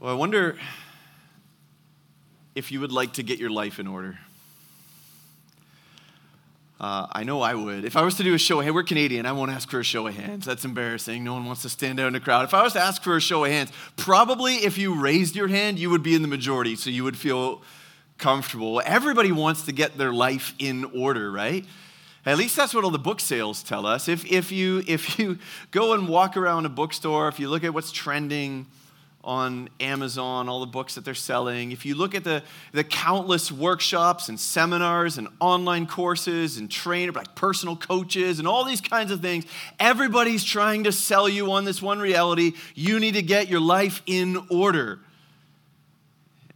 Well, I wonder if you would like to get your life in order. I know I would. If I was to do a show of hands, we're Canadian, I won't ask for a show of hands. That's embarrassing. No one wants to stand out in a crowd. If I was to ask for a show of hands, probably if you raised your hand, you would be in the majority, so you would feel comfortable. Everybody wants to get their life in order, right? At least that's what all the book sales tell us. If you go and walk around a bookstore, if you look at what's trending on Amazon, all the books that they're selling, if you look at the countless workshops and seminars and online courses and trainers, like personal coaches and all these kinds of things, everybody's trying to sell you on this one reality: you need to get your life in order.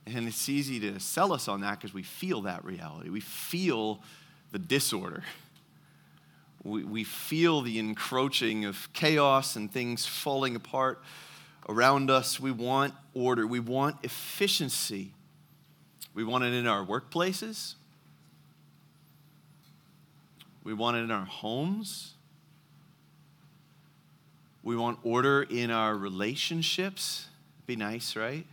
And it's easy to sell us on that because we feel that reality. We feel the disorder. We feel the encroaching of chaos and things falling apart around us. We want order. We want efficiency. We want it in our workplaces. We want it in our homes. We want order in our relationships. It'd be nice, right?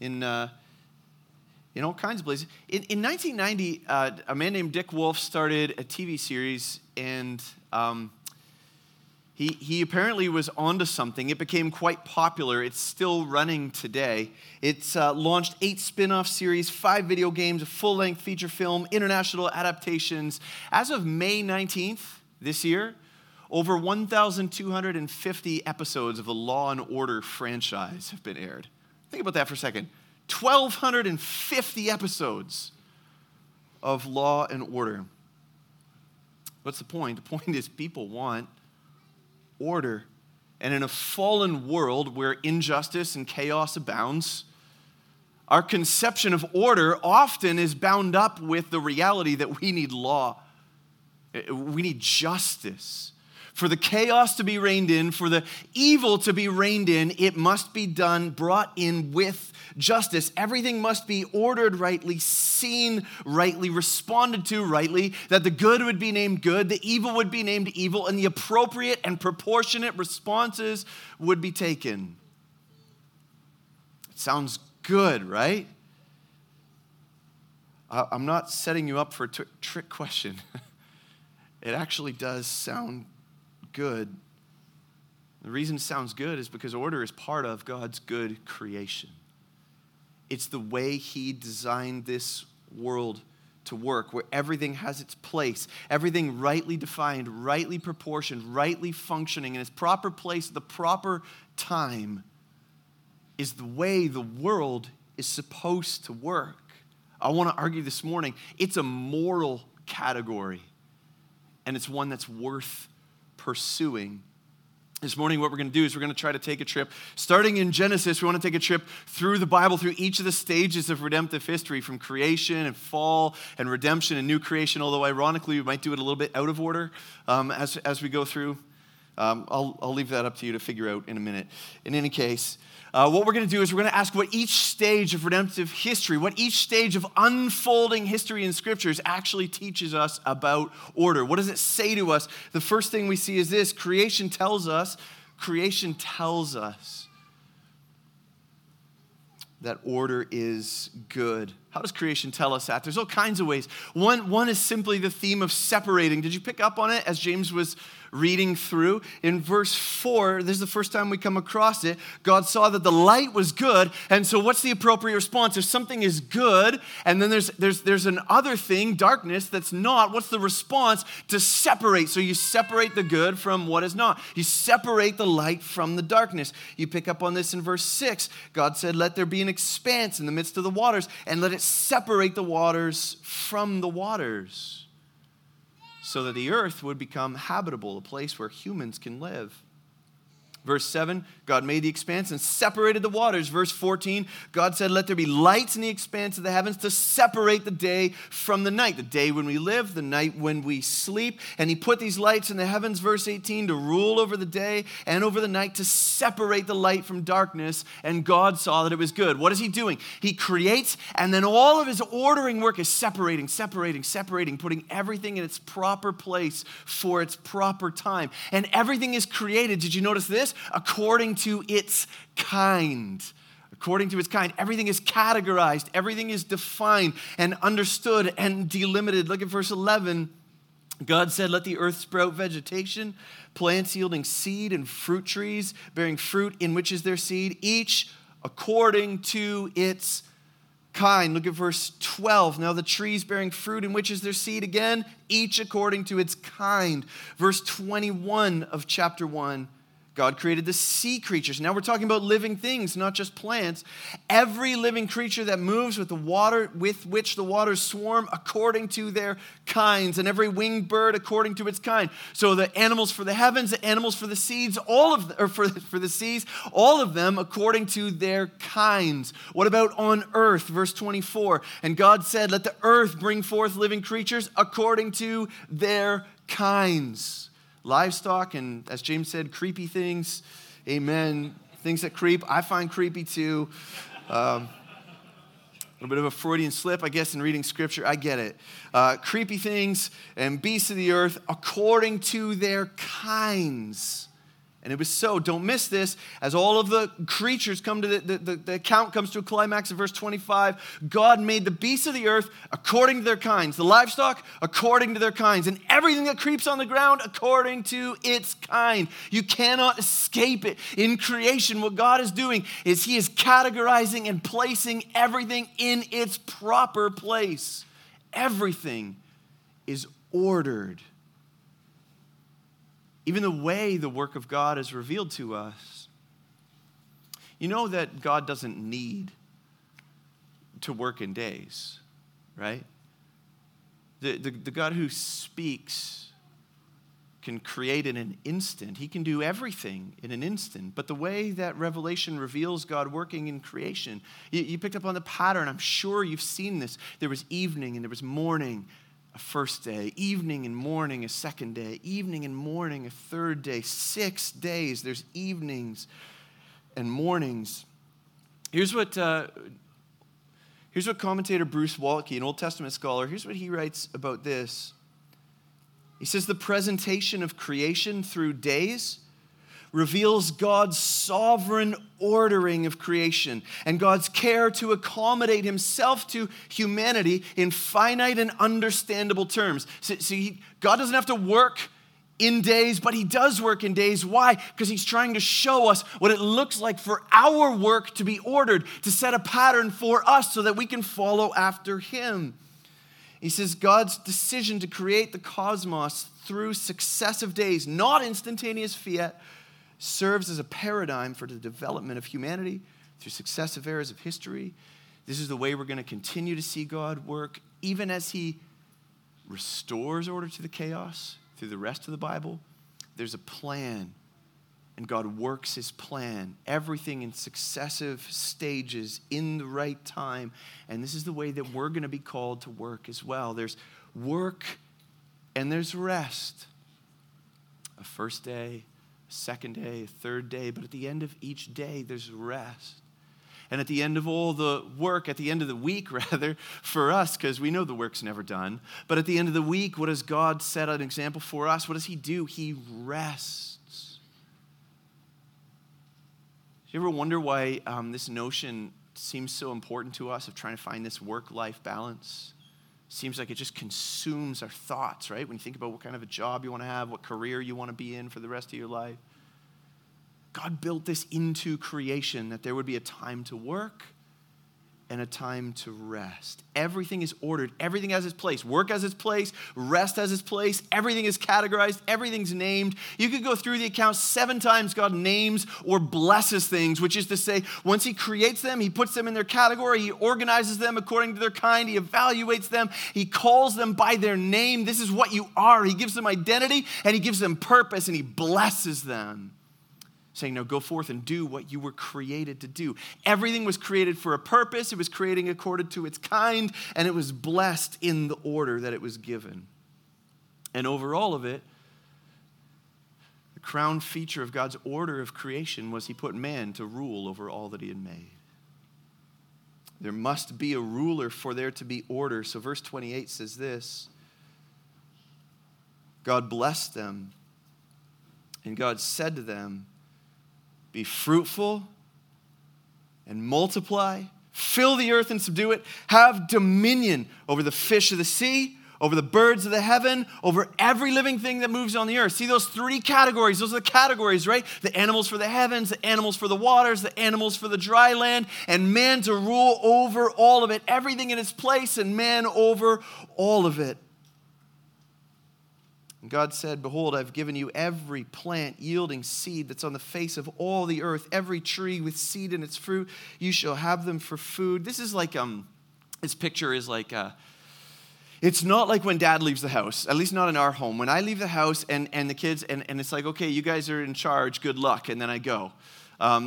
In all kinds of places. In 1990, a man named Dick Wolf started a TV series, and he apparently was onto something. It became quite popular. It's still running today. It's launched 8 spin-off series, 5 video games, a full-length feature film, international adaptations. As of May 19th this year, over 1,250 episodes of the Law & Order franchise have been aired. Think about that for a second. 1,250 episodes of Law and Order. What's the point? The point is people want order. And in a fallen world where injustice and chaos abounds, our conception of order often is bound up with the reality that we need law. We need justice. For the chaos to be reined in, for the evil to be reined in, it must be done, brought in with justice. Everything must be ordered rightly, seen rightly, responded to rightly, that the good would be named good, the evil would be named evil, and the appropriate and proportionate responses would be taken. It sounds good, right? I'm not setting you up for a trick question. It actually does sound good. The reason it sounds good is because order is part of God's good creation. It's the way He designed this world to work, where everything has its place, everything rightly defined, rightly proportioned, rightly functioning in its proper place at the proper time, is the way the world is supposed to work. I want to argue this morning, it's a moral category, and it's one that's worth pursuing. This morning, what we're going to do is we're going to try to take a trip. Starting in Genesis, we want to take a trip through the Bible, through each of the stages of redemptive history, from creation and fall and redemption and new creation, although ironically, we might do it a little bit out of order as we go through. I'll leave that up to you to figure out in a minute. In any case, what we're going to do is we're going to ask what each stage of redemptive history, what each stage of unfolding history in scriptures actually teaches us about order. What does it say to us? The first thing we see is this: creation tells us that order is good. How does creation tell us that? There's all kinds of ways. One is simply the theme of separating. Did you pick up on it as James was reading through? In verse 4, this is the first time we come across it. God saw that the light was good, and so what's the appropriate response? If something is good, and then there's an other thing, darkness, that's not, what's the response? To separate. So you separate the good from what is not. You separate the light from the darkness. You pick up on this in verse 6. God said, let there be an expanse in the midst of the waters, and let it separate the waters from the waters, so that the earth would become habitable, a place where humans can live. Verse 7, God made the expanse and separated the waters. Verse 14, God said, let there be lights in the expanse of the heavens to separate the day from the night, the day when we live, the night when we sleep. And He put these lights in the heavens, verse 18, to rule over the day and over the night, to separate the light from darkness. And God saw that it was good. What is He doing? He creates, and then all of His ordering work is separating, putting everything in its proper place for its proper time. And everything is created. Did you notice this? goodness according to its kind. According to its kind, everything is categorized, everything is defined and understood and delimited. Look at verse 11. God said, let the earth sprout vegetation, plants yielding seed, and fruit trees bearing fruit in which is their seed, each according to its kind. Look at verse 12. Now the trees bearing fruit in which is their seed, again, each according to its kind. Verse 21 of chapter 1. God created the sea creatures. Now we're talking about living things, not just plants. Every living creature that moves with the water, with which the waters swarm, according to their kinds, and every winged bird according to its kind. So the animals for the heavens, the animals for the seas, all of them according to their kinds. What about on earth? Verse 24. And God said, "Let the earth bring forth living creatures according to their kinds." Livestock and, as James said, creepy things. Amen. Things that creep. I find creepy too. A little bit of a Freudian slip, I guess, in reading scripture. I get it. Creepy things and beasts of the earth according to their kinds. And it was so. Don't miss this. As all of the creatures come to the account comes to a climax in verse 25, God made the beasts of the earth according to their kinds, the livestock according to their kinds, and everything that creeps on the ground according to its kind. You cannot escape it. In creation, what God is doing is he is categorizing and placing everything in its proper place. Everything is ordered. Even the way the work of God is revealed to us. You know that God doesn't need to work in days, right? The God who speaks can create in an instant. He can do everything in an instant. But the way that Revelation reveals God working in creation, you picked up on the pattern. I'm sure you've seen this. There was evening and there was morning. First day, evening and morning, a second day, evening and morning, a third day, 6 days. There's evenings and mornings. Here's what commentator Bruce Waltke, an Old Testament scholar, here's what he writes about this. He says, the presentation of creation through days reveals God's sovereign ordering of creation and God's care to accommodate himself to humanity in finite and understandable terms. See, God doesn't have to work in days, but he does work in days. Why? Because he's trying to show us what it looks like for our work to be ordered, to set a pattern for us so that we can follow after him. He says God's decision to create the cosmos through successive days, not instantaneous fiat, serves as a paradigm for the development of humanity through successive eras of history. This is the way we're going to continue to see God work, even as he restores order to the chaos through the rest of the Bible. There's a plan, and God works his plan, everything in successive stages in the right time. And this is the way that we're going to be called to work as well. There's work and there's rest. A first day, second day, third day, but at the end of each day, there's rest. And at the end of all the work, at the end of the week, rather, for us, because we know the work's never done, but at the end of the week, what does God set an example for us? What does he do? He rests. Do you ever wonder why this notion seems so important to us of trying to find this work-life balance? Seems like it just consumes our thoughts, right? When you think about what kind of a job you want to have, what career you want to be in for the rest of your life. God built this into creation, that there would be a time to work and a time to rest. Everything is ordered. Everything has its place. Work has its place. Rest has its place. Everything is categorized. Everything's named. You could go through the account 7 times God names or blesses things, which is to say, once he creates them, he puts them in their category. He organizes them according to their kind. He evaluates them. He calls them by their name. This is what you are. He gives them identity, and he gives them purpose, and he blesses them, saying, now go forth and do what you were created to do. Everything was created for a purpose. It was created according to its kind, and it was blessed in the order that it was given. And over all of it, the crown feature of God's order of creation was he put man to rule over all that he had made. There must be a ruler for there to be order. So verse 28 says this, God blessed them, and God said to them, Be fruitful and multiply. Fill the earth and subdue it. Have dominion over the fish of the sea, over the birds of the heaven, over every living thing that moves on the earth. See those three categories? Those are the categories, right? The animals for the heavens, the animals for the waters, the animals for the dry land, and man to rule over all of it. Everything in its place and man over all of it. And God said, "Behold, I've given you every plant yielding seed that's on the face of all the earth, every tree with seed in its fruit. You shall have them for food." This is like, this picture is like, it's not like when dad leaves the house, at least not in our home. When I leave the house and the kids, and it's like, okay, you guys are in charge, good luck, and then I go.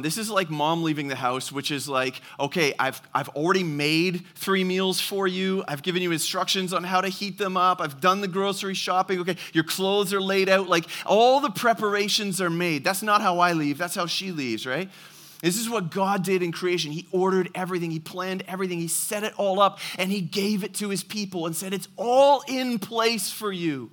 This is like mom leaving the house, which is like, okay, I've already made 3 meals for you. I've given you instructions on how to heat them up. I've done the grocery shopping. Okay, your clothes are laid out. Like all the preparations are made. That's not how I leave. That's how she leaves, right? This is what God did in creation. He ordered everything. He planned everything. He set it all up, and he gave it to his people and said, it's all in place for you.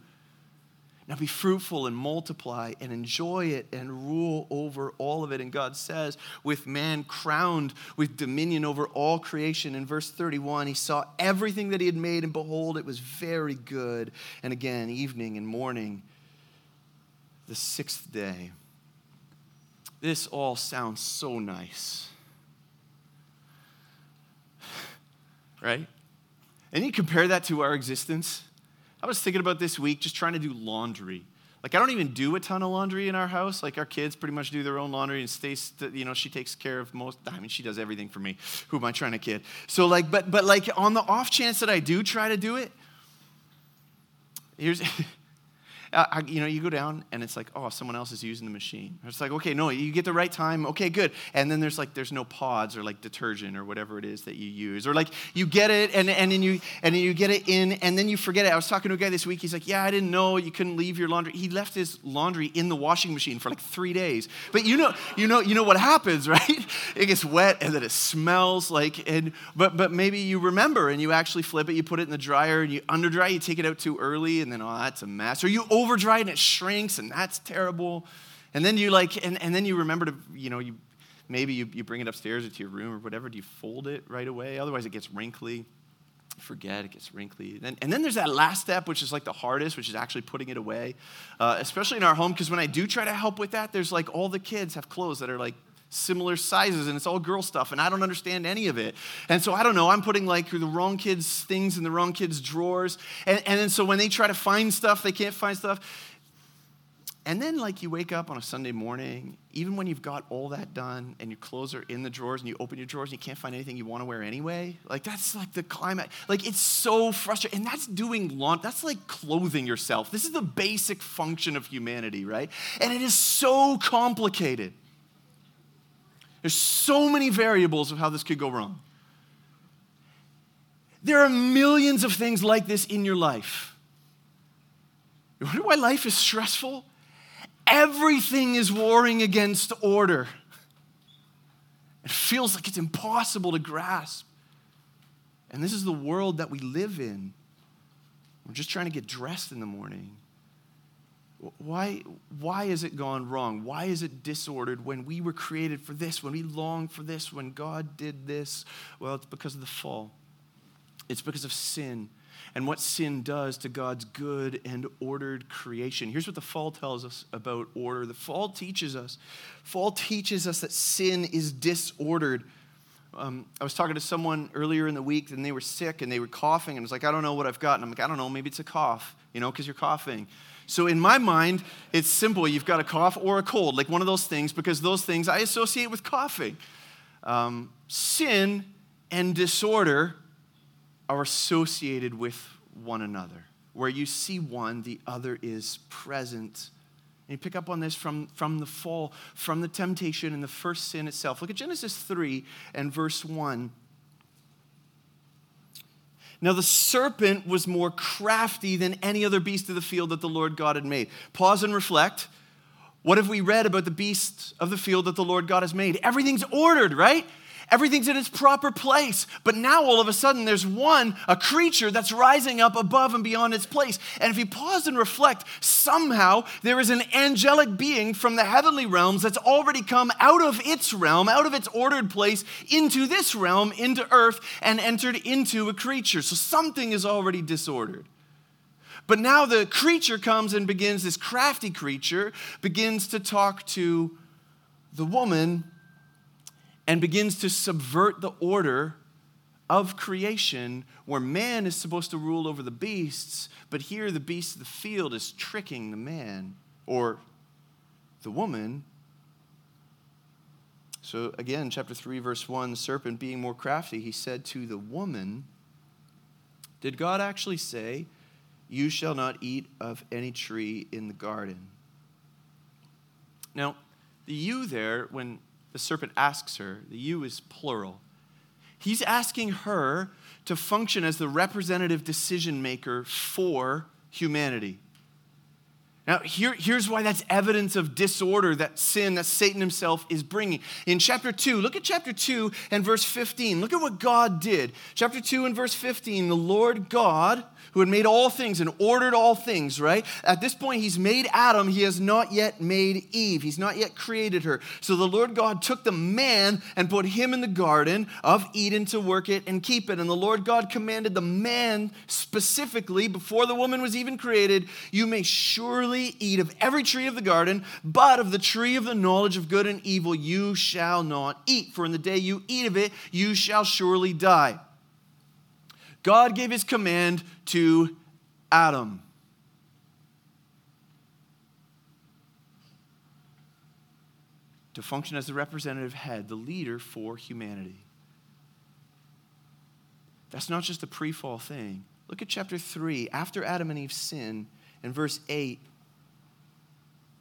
Now be fruitful and multiply and enjoy it and rule over all of it. And God says, with man crowned with dominion over all creation, in verse 31, he saw everything that he had made, and behold, it was very good. And again, evening and morning, the 6th day. This all sounds so nice, right? And you compare that to our existence. I was thinking about this week, just trying to do laundry. Like, I don't even do a ton of laundry in our house. Like, our kids pretty much do their own laundry, and Stace, you know, she takes care of most. I mean, she does everything for me. Who am I trying to kid? So, like, but like, on the off chance that I do try to do it, here's... you know, you go down and it's like, oh, someone else is using the machine. It's like, okay, no, you get the right time. Okay, good. And then there's no pods or like detergent or whatever it is that you use, or like you get it and then you get it in and then you forget it. I was talking to a guy this week. He's like, yeah, I didn't know you couldn't leave your laundry. He left his laundry in the washing machine for like 3 days. But you know what happens, right? It gets wet and then it smells like. But maybe you remember and you actually flip it. You put it in the dryer and you underdry. You take it out too early and then oh, that's a mess. Or you overdry and it shrinks and that's terrible. And then you like, and then you remember to, you know, you bring it upstairs or to your room or whatever. Do you fold it right away? Otherwise it gets wrinkly. Forget, it gets wrinkly. And then there's that last step, which is like the hardest, which is actually putting it away, especially in our home. Because when I do try to help with that, there's like all the kids have clothes that are like similar sizes and it's all girl stuff and I don't understand any of it. And so I don't know, I'm putting like the wrong kids' things in the wrong kids' drawers. And then so when they try to find stuff, they can't find stuff. And then like you wake up on a Sunday morning, even when you've got all that done and your clothes are in the drawers and you open your drawers and you can't find anything you want to wear anyway. Like that's like the climax. Like it's so frustrating. And that's doing laundry. That's like clothing yourself. This is the basic function of humanity, right? And it is so complicated. There's so many variables of how this could go wrong. There are millions of things like this in your life. You wonder why life is stressful? Everything is warring against order. It feels like it's impossible to grasp. And this is the world that we live in. We're just trying to get dressed in the morning. Why has it gone wrong? Why is it disordered when we were created for this, when we longed for this, when God did this? Well, it's because of the fall. It's because of sin and what sin does to God's good and ordered creation. Here's what the fall tells us about order. The fall teaches us. Fall teaches us that sin is disordered. I was talking to someone earlier in the week, and they were sick, and they were coughing, and I was like, I don't know what I've got. And I'm like, I don't know, maybe it's a cough, you know, because you're coughing. So in my mind, it's simple. You've got a cough or a cold, like one of those things, because those things I associate with coughing. Sin and disorder are associated with one another. Where you see one, the other is present. And you pick up on this from the fall, from the temptation and the first sin itself. Look at Genesis 3 and verse 1. Now the serpent was more crafty than any other beast of the field that the Lord God had made. Pause and reflect. What have we read about the beasts of the field that the Lord God has made? Everything's ordered, right? Everything's in its proper place. But now all of a sudden there's a creature that's rising up above and beyond its place. And if you pause and reflect, somehow there is an angelic being from the heavenly realms that's already come out of its realm, out of its ordered place, into this realm, into earth, and entered into a creature. So something is already disordered. But now the creature comes and begins, this crafty creature begins to talk to the woman and begins to subvert the order of creation, where man is supposed to rule over the beasts, but here the beast of the field is tricking the man or the woman. So again, chapter 3, verse 1, the serpent being more crafty, he said to the woman, "Did God actually say, 'You shall not eat of any tree in the garden'?" Now, the "you" there, when the serpent asks her, the "you" is plural. He's asking her to function as the representative decision maker for humanity. Now, here's why that's evidence of disorder, that sin that Satan himself is bringing. In chapter 2, look at chapter 2 and verse 15. Look at what God did. Chapter 2 and verse 15, the Lord God, who had made all things and ordered all things, right? At this point, he's made Adam. He has not yet made Eve. He's not yet created her. So the Lord God took the man and put him in the garden of Eden to work it and keep it. And the Lord God commanded the man specifically, before the woman was even created, "You may surely eat of every tree of the garden, but of the tree of the knowledge of good and evil you shall not eat. For in the day you eat of it, you shall surely die." God gave his command to Adam. To function as the representative head, the leader for humanity. That's not just a pre-fall thing. Look at chapter 3, after Adam and Eve sin, in verse 8.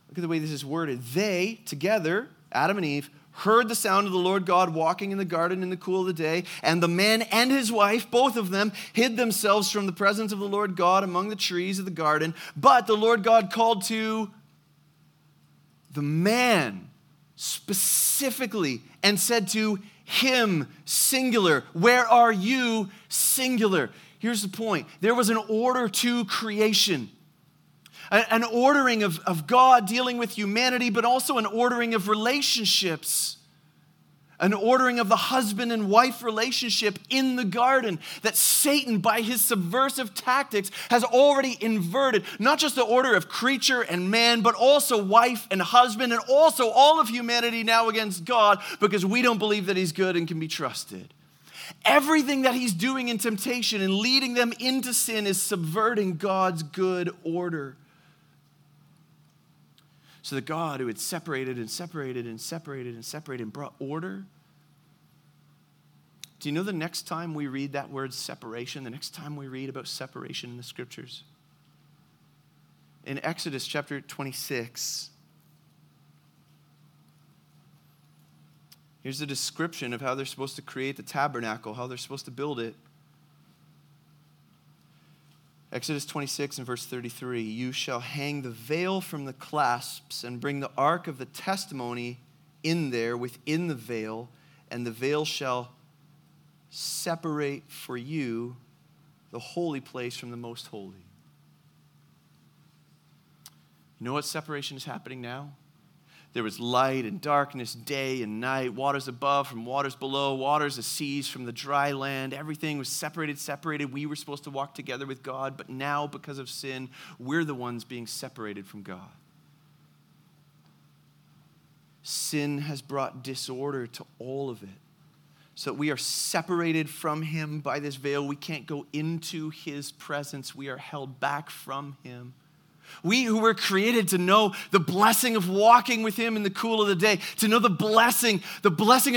Look at the way this is worded. They, together, Adam and Eve, heard the sound of the Lord God walking in the garden in the cool of the day, and the man and his wife, both of them, hid themselves from the presence of the Lord God among the trees of the garden. But the Lord God called to the man specifically and said to him, singular, "Where are you?" Singular. Here's the point. There was an order to creation. An ordering of God dealing with humanity, but also an ordering of relationships. An ordering of the husband and wife relationship in the garden that Satan, by his subversive tactics, has already inverted. Not just the order of creature and man, but also wife and husband, and also all of humanity now against God, because we don't believe that he's good and can be trusted. Everything that he's doing in temptation and leading them into sin is subverting God's good order. So the God who had separated and separated and separated and separated and brought order. Do you know the next time we read that word separation, the next time we read about separation in the scriptures? In Exodus chapter 26, here's a description of how they're supposed to create the tabernacle, how they're supposed to build it. Exodus 26 and verse 33, "You shall hang the veil from the clasps and bring the ark of the testimony in there within the veil, and the veil shall separate for you the holy place from the most holy." You know what separation is happening now? There was light and darkness, day and night, waters above from waters below, waters of seas from the dry land. Everything was separated. We were supposed to walk together with God, but now because of sin, we're the ones being separated from God. Sin has brought disorder to all of it, so that we are separated from him by this veil. We can't go into his presence. We are held back from him. We who were created to know the blessing of walking with him in the cool of the day, to know the blessing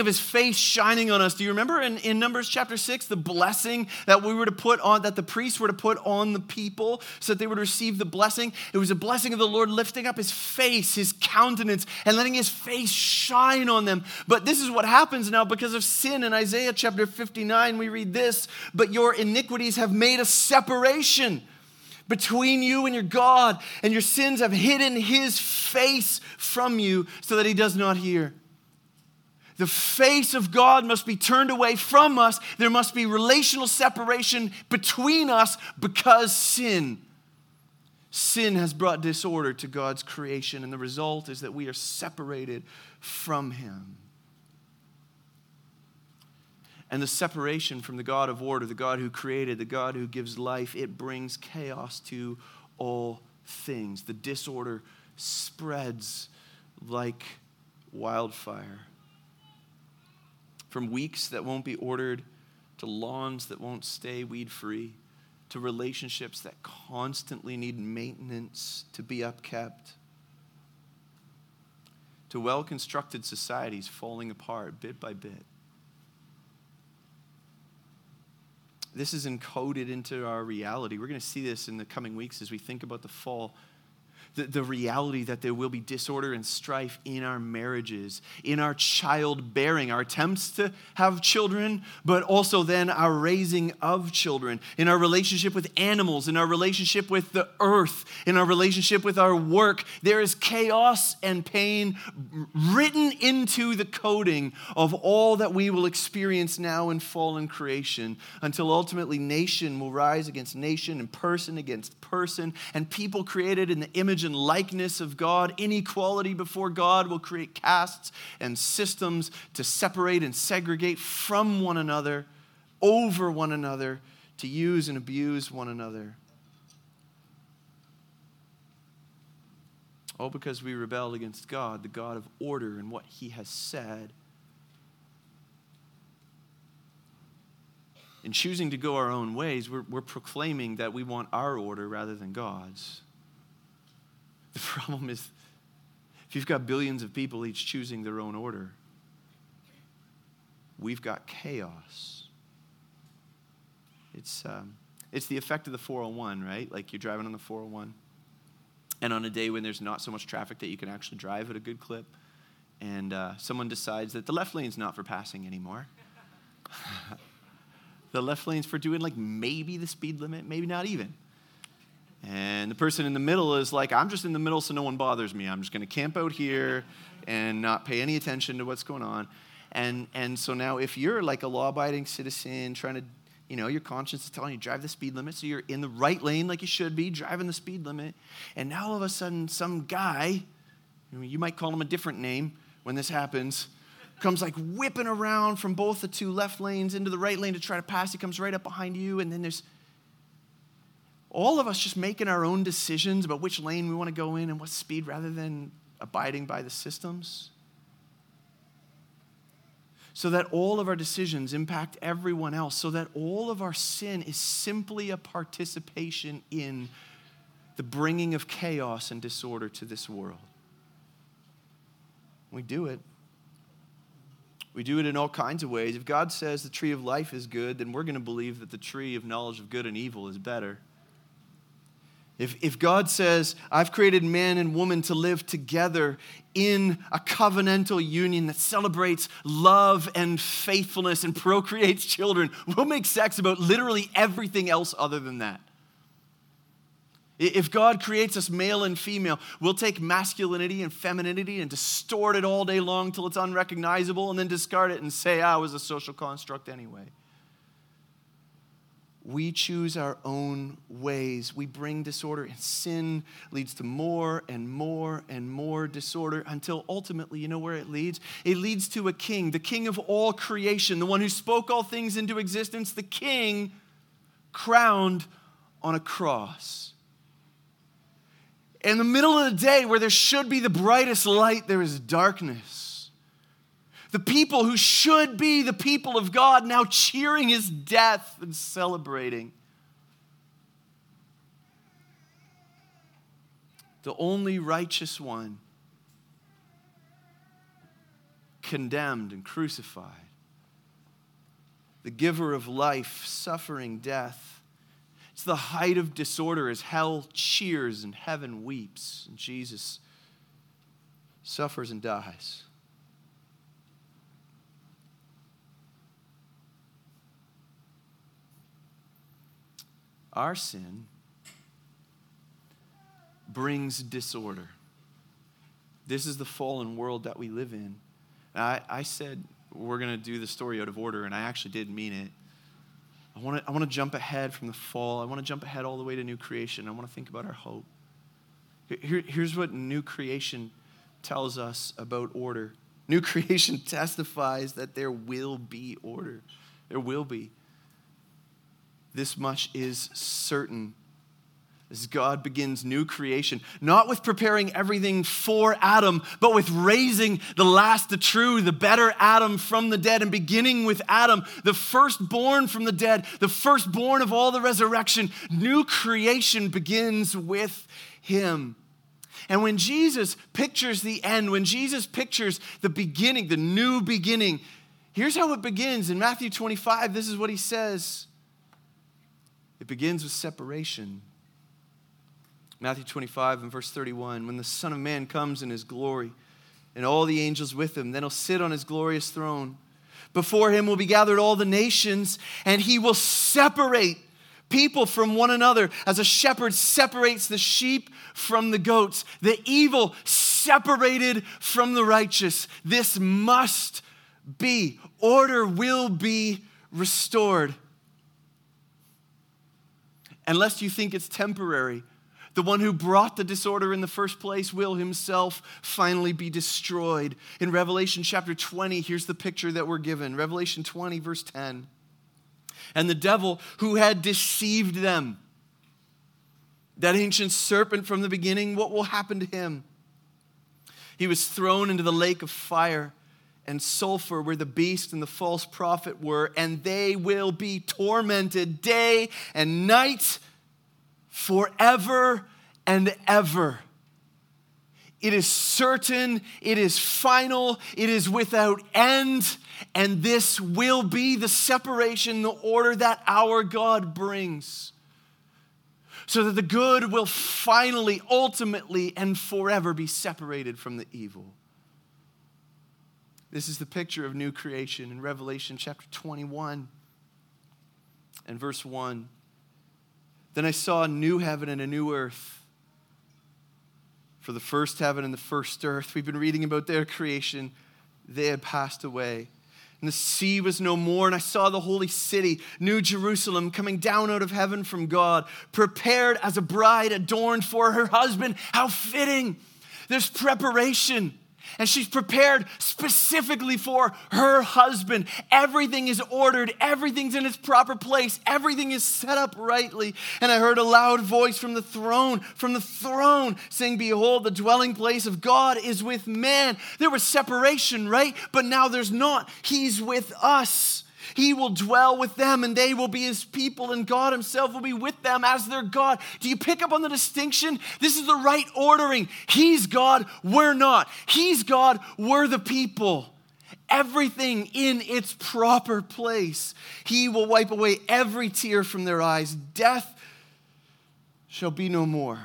of his face shining on us. Do you remember in Numbers chapter 6, the blessing that we were to put on, that the priests were to put on the people so that they would receive the blessing? It was a blessing of the Lord lifting up his face, his countenance, and letting his face shine on them. But this is what happens now because of sin. In Isaiah chapter 59, we read this, "But your iniquities have made a separation between you and your God, and your sins have hidden his face from you so that he does not hear." The face of God must be turned away from us. There must be relational separation between us because sin has brought disorder to God's creation, and the result is that we are separated from Him. And the separation from the God of order, the God who created, the God who gives life, it brings chaos to all things. The disorder spreads like wildfire. From weeks that won't be ordered, to lawns that won't stay weed-free, to relationships that constantly need maintenance to be upkept, to well-constructed societies falling apart bit by bit. This is encoded into our reality. We're going to see this in the coming weeks as we think about the fall. The reality that there will be disorder and strife in our marriages, in our childbearing, our attempts to have children, but also then our raising of children, in our relationship with animals, in our relationship with the earth, in our relationship with our work. There is chaos and pain written into the coding of all that we will experience now in fallen creation, until ultimately nation will rise against nation and person against person, and people created in the image and likeness of God, inequality before God, will create castes and systems to separate and segregate from one another, over one another, to use and abuse one another. All because we rebelled against God, the God of order, and what He has said. In choosing to go our own ways, we're proclaiming that we want our order rather than God's. The problem is, if you've got billions of people each choosing their own order, we've got chaos. It's the effect of the 401, right? Like you're driving on the 401, and on a day when there's not so much traffic that you can actually drive at a good clip, and someone decides that the left lane's not for passing anymore. The left lane's for doing like maybe the speed limit, maybe not even. And the person in the middle is like, I'm just in the middle so no one bothers me. I'm just going to camp out here and not pay any attention to what's going on. And so now if you're like a law-abiding citizen trying to, you know, your conscience is telling you drive the speed limit, so you're in the right lane like you should be, driving the speed limit. And now all of a sudden some guy, you might call him a different name when this happens, comes like whipping around from both the two left lanes into the right lane to try to pass. He comes right up behind you, and then there's all of us just making our own decisions about which lane we want to go in and what speed, rather than abiding by the systems. So that all of our decisions impact everyone else. So that all of our sin is simply a participation in the bringing of chaos and disorder to this world. We do it. We do it in all kinds of ways. If God says the tree of life is good, then we're going to believe that the tree of knowledge of good and evil is better. If God says, I've created man and woman to live together in a covenantal union that celebrates love and faithfulness and procreates children, we'll make sex about literally everything else other than that. If God creates us male and female, we'll take masculinity and femininity and distort it all day long till it's unrecognizable, and then discard it and say, it was a social construct anyway. We choose our own ways. We bring disorder, and sin leads to more and more and more disorder until ultimately, you know where it leads? It leads to a king, the king of all creation, the one who spoke all things into existence, the king crowned on a cross. In the middle of the day where there should be the brightest light, there is darkness. The people who should be the people of God now cheering His death and celebrating. The only righteous one condemned and crucified. The giver of life suffering death. It's the height of disorder as hell cheers and heaven weeps, and Jesus suffers and dies. Our sin brings disorder. This is the fallen world that we live in. And I said, we're going to do the story out of order, and I actually did mean it. I want to jump ahead from the fall. I want to jump ahead all the way to new creation. I want to think about our hope. Here's what new creation tells us about order. New creation testifies that there will be order. There will be. This much is certain as God begins new creation, not with preparing everything for Adam, but with raising the last, the true, the better Adam from the dead, and beginning with Adam, the firstborn from the dead, the firstborn of all the resurrection. New creation begins with him. And when Jesus pictures the end, when Jesus pictures the beginning, the new beginning, here's how it begins. In Matthew 25, this is what he says. It begins with separation. Matthew 25 and verse 31, when the Son of Man comes in his glory and all the angels with him, then he'll sit on his glorious throne. Before him will be gathered all the nations, and he will separate people from one another as a shepherd separates the sheep from the goats, the evil separated from the righteous. This must be. Order will be restored. Unless you think it's temporary. The one who brought the disorder in the first place will himself finally be destroyed. In Revelation chapter 20, here's the picture that we're given. Revelation 20, verse 10. And the devil who had deceived them, that ancient serpent from the beginning, what will happen to him? He was thrown into the lake of fire and sulfur where the beast and the false prophet were, and they will be tormented day and night forever and ever. It is certain, it is final, it is without end, and this will be the separation, the order that our God brings, so that the good will finally, ultimately, and forever be separated from the evil. This is the picture of new creation in Revelation chapter 21 and verse 1. Then I saw a new heaven and a new earth. For the first heaven and the first earth, we've been reading about their creation, they had passed away. And the sea was no more, and I saw the holy city, New Jerusalem, coming down out of heaven from God, prepared as a bride adorned for her husband. How fitting! There's preparation. And she's prepared specifically for her husband. Everything is ordered. Everything's in its proper place. Everything is set up rightly. And I heard a loud voice from the throne, saying, "Behold, the dwelling place of God is with man." There was separation, right? But now there's not. He's with us. He will dwell with them, and they will be his people, and God himself will be with them as their God. Do you pick up on the distinction? This is the right ordering. He's God, we're not. He's God, we're the people. Everything in its proper place. He will wipe away every tear from their eyes. Death shall be no more.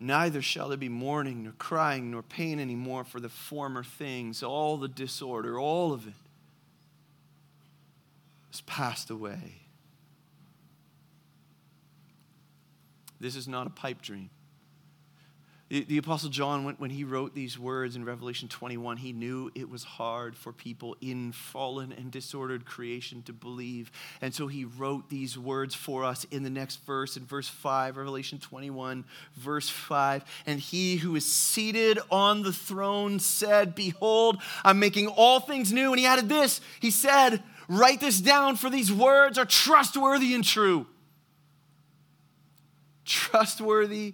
Neither shall there be mourning, nor crying, nor pain anymore, for the former things, all the disorder, all of it, has passed away. This is not a pipe dream. The Apostle John, when he wrote these words in Revelation 21, he knew it was hard for people in fallen and disordered creation to believe. And so he wrote these words for us in the next verse, in verse 5, Revelation 21, verse 5. And he who is seated on the throne said, "Behold, I'm making all things new." And he added this. He said, "Write this down, for these words are trustworthy and true." Trustworthy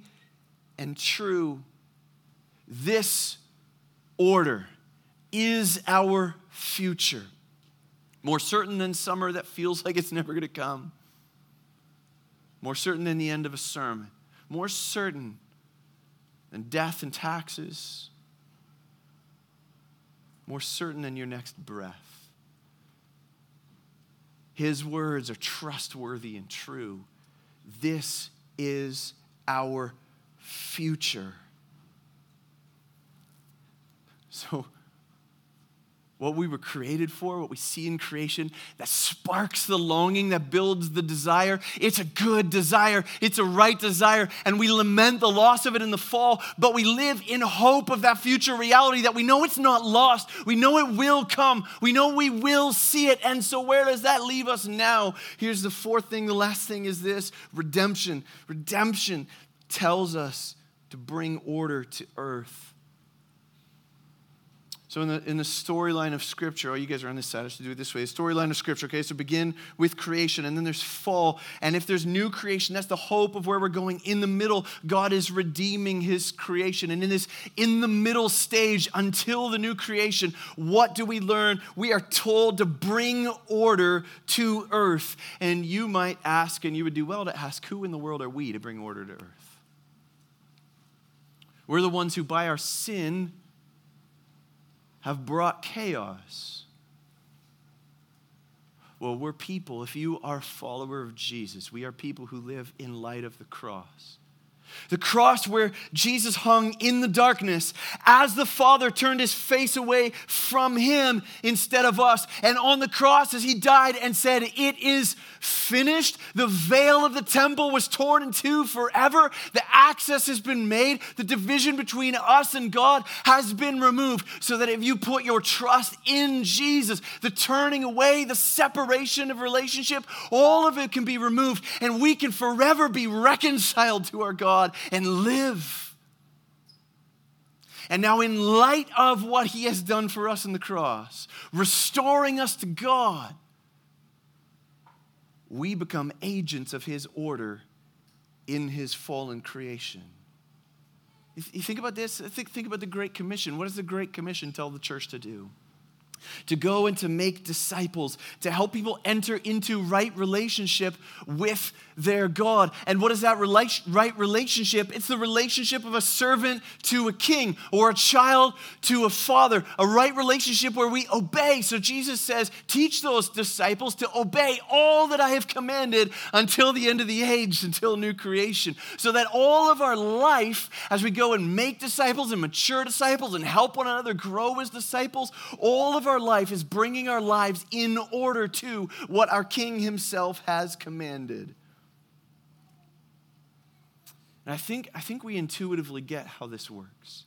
and true. This order is our future. More certain than summer that feels like it's never going to come. More certain than the end of a sermon. More certain than death and taxes. More certain than your next breath. His words are trustworthy and true. This is our future. So what we were created for, what we see in creation, that sparks the longing, that builds the desire. It's a good desire. It's a right desire. And we lament the loss of it in the fall, but we live in hope of that future reality that we know it's not lost. We know it will come. We know we will see it. And so where does that leave us now? Here's the fourth thing. The last thing is this: redemption. Redemption tells us to bring order to earth. So in the storyline of Scripture, oh, you guys are on this side, I should do it this way. The storyline of Scripture, okay, so begin with creation, and then there's fall. And if there's new creation, that's the hope of where we're going. In the middle, God is redeeming his creation. And in this in-the-middle stage, until the new creation, what do we learn? We are told to bring order to earth. And you might ask, and you would do well to ask, who in the world are we to bring order to earth? We're the ones who, by our sin, have brought chaos. Well, we're people, if you are a follower of Jesus, we are people who live in light of the cross. The cross where Jesus hung in the darkness as the Father turned his face away from him instead of us. And on the cross as he died and said, "It is finished," the veil of the temple was torn in two forever. The access has been made. The division between us and God has been removed, so that if you put your trust in Jesus, the turning away, the separation of relationship, all of it can be removed, and we can forever be reconciled to our God and live. And now, in light of what he has done for us in the cross, restoring us to God, we become agents of his order in his fallen creation. You think about this? Think about the Great Commission. What does the Great Commission tell the church to do? To go and to make disciples, to help people enter into right relationship with their God. And what is that right relationship? It's the relationship of a servant to a king or a child to a father, a right relationship where we obey. So Jesus says, teach those disciples to obey all that I have commanded until the end of the age, until new creation. So that all of our life, as we go and make disciples and mature disciples and help one another grow as disciples, all of our life is bringing our lives in order to what our King himself has commanded. And I think we intuitively get how this works.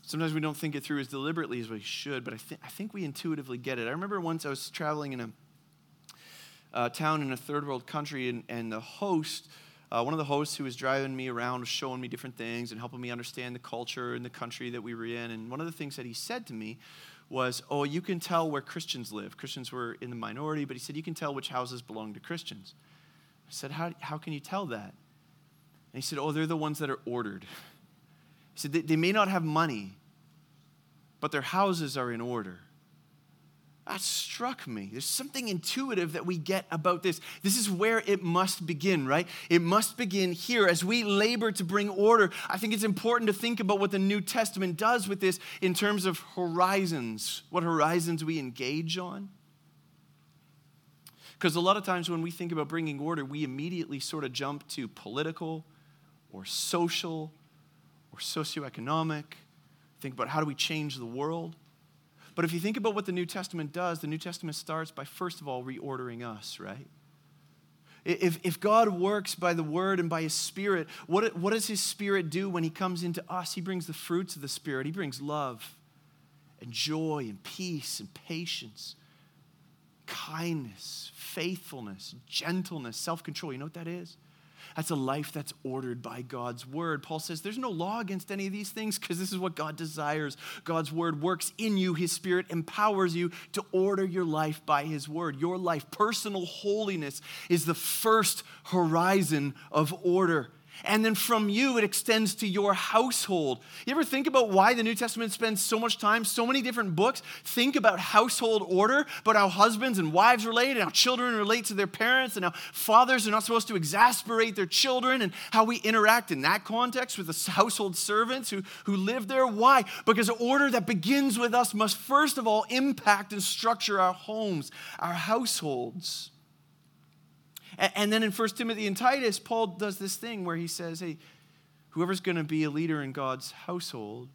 Sometimes we don't think it through as deliberately as we should, but I think we intuitively get it. I remember once I was traveling in a town in a third world country, and the host, one of the hosts who was driving me around was showing me different things and helping me understand the culture and the country that we were in. And one of the things that he said to me was, oh, you can tell where Christians live. Christians were in the minority, but he said, you can tell which houses belong to Christians. I said, how can you tell that? And he said, oh, they're the ones that are ordered. He said, they may not have money, but their houses are in order. That struck me. There's something intuitive that we get about this. This is where it must begin, right? It must begin here as we labor to bring order. I think it's important to think about what the New Testament does with this in terms of horizons, what horizons we engage on. Because a lot of times when we think about bringing order, we immediately sort of jump to political or social or socioeconomic. Think about how do we change the world. But if you think about what the New Testament does, the New Testament starts by, first of all, reordering us, right? If God works by the word and by his spirit, what does his spirit do when he comes into us? He brings the fruits of the spirit. He brings love and joy and peace and patience, kindness, faithfulness, gentleness, self-control. You know what that is? That's a life that's ordered by God's word. Paul says there's no law against any of these things because this is what God desires. God's word works in you. His spirit empowers you to order your life by his word. Your life, personal holiness, is the first horizon of order. And then from you, it extends to your household. You ever think about why the New Testament spends so much time, so many different books, think about household order, but how husbands and wives relate, and how children relate to their parents, and how fathers are not supposed to exasperate their children, and how we interact in that context with the household servants who live there. Why? Because order that begins with us must first of all impact and structure our homes, our households. And then in 1 Timothy and Titus, Paul does this thing where he says, hey, whoever's going to be a leader in God's household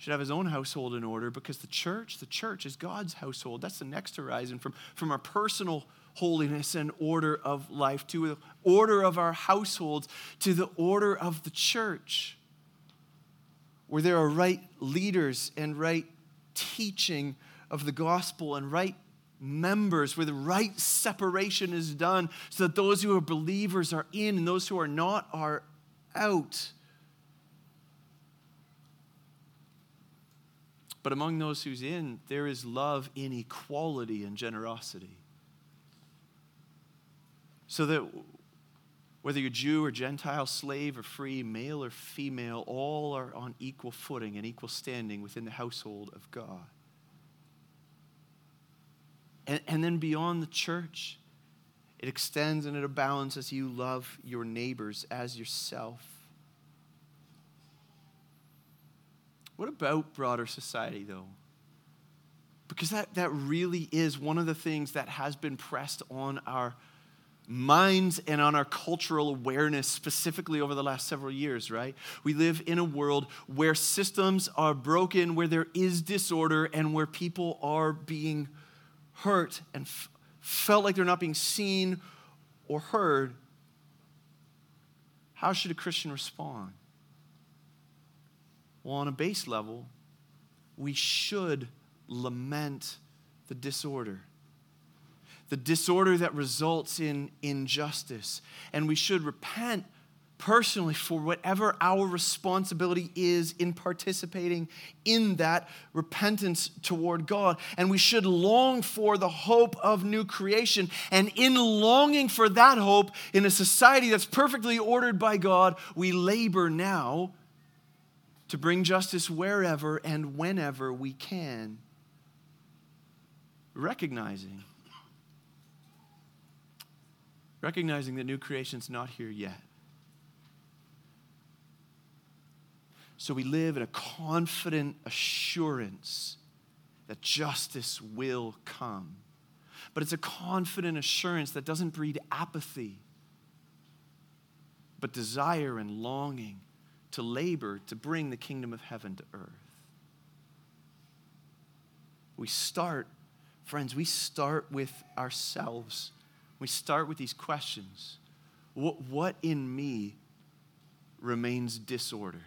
should have his own household in order, because the church is God's household. That's the next horizon from our personal holiness and order of life to the order of our households to the order of the church, where there are right leaders and right teaching of the gospel and right members, where the right separation is done so that those who are believers are in and those who are not are out. But among those who's in, there is love in equality and generosity. So that whether you're Jew or Gentile, slave or free, male or female, all are on equal footing and equal standing within the household of God. And then beyond the church, it extends and it abounds as you love your neighbors as yourself. What about broader society, though? Because that really is one of the things that has been pressed on our minds and on our cultural awareness, specifically over the last several years, right? We live in a world where systems are broken, where there is disorder, and where people are being hurt and felt like they're not being seen or heard. How should a Christian respond? Well, on a base level, we should lament the disorder. The disorder that results in injustice. And we should repent personally for whatever our responsibility is in participating in that repentance toward God. And we should long for the hope of new creation. And in longing for that hope in a society that's perfectly ordered by God, we labor now to bring justice wherever and whenever we can, recognizing that new creation's not here yet. So we live in a confident assurance that justice will come. But it's a confident assurance that doesn't breed apathy, but desire and longing to labor to bring the kingdom of heaven to earth. We start with ourselves. We start with these questions. What in me remains disordered?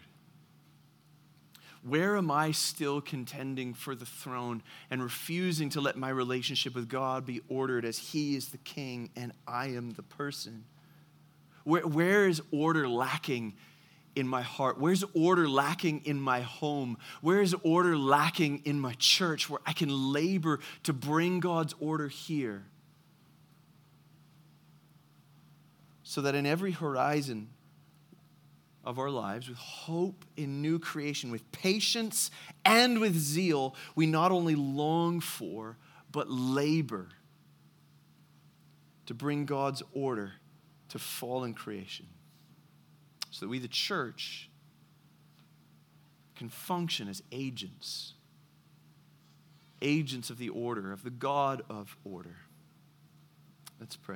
Where am I still contending for the throne and refusing to let my relationship with God be ordered as He is the king and I am the person? Where is order lacking in my heart? Where's order lacking in my home? Where is order lacking in my church, where I can labor to bring God's order here? So that in every horizon of our lives, with hope in new creation, with patience and with zeal, we not only long for, but labor to bring God's order to fallen creation. So that we, the church, can function as agents of the order, of the God of order. Let's pray.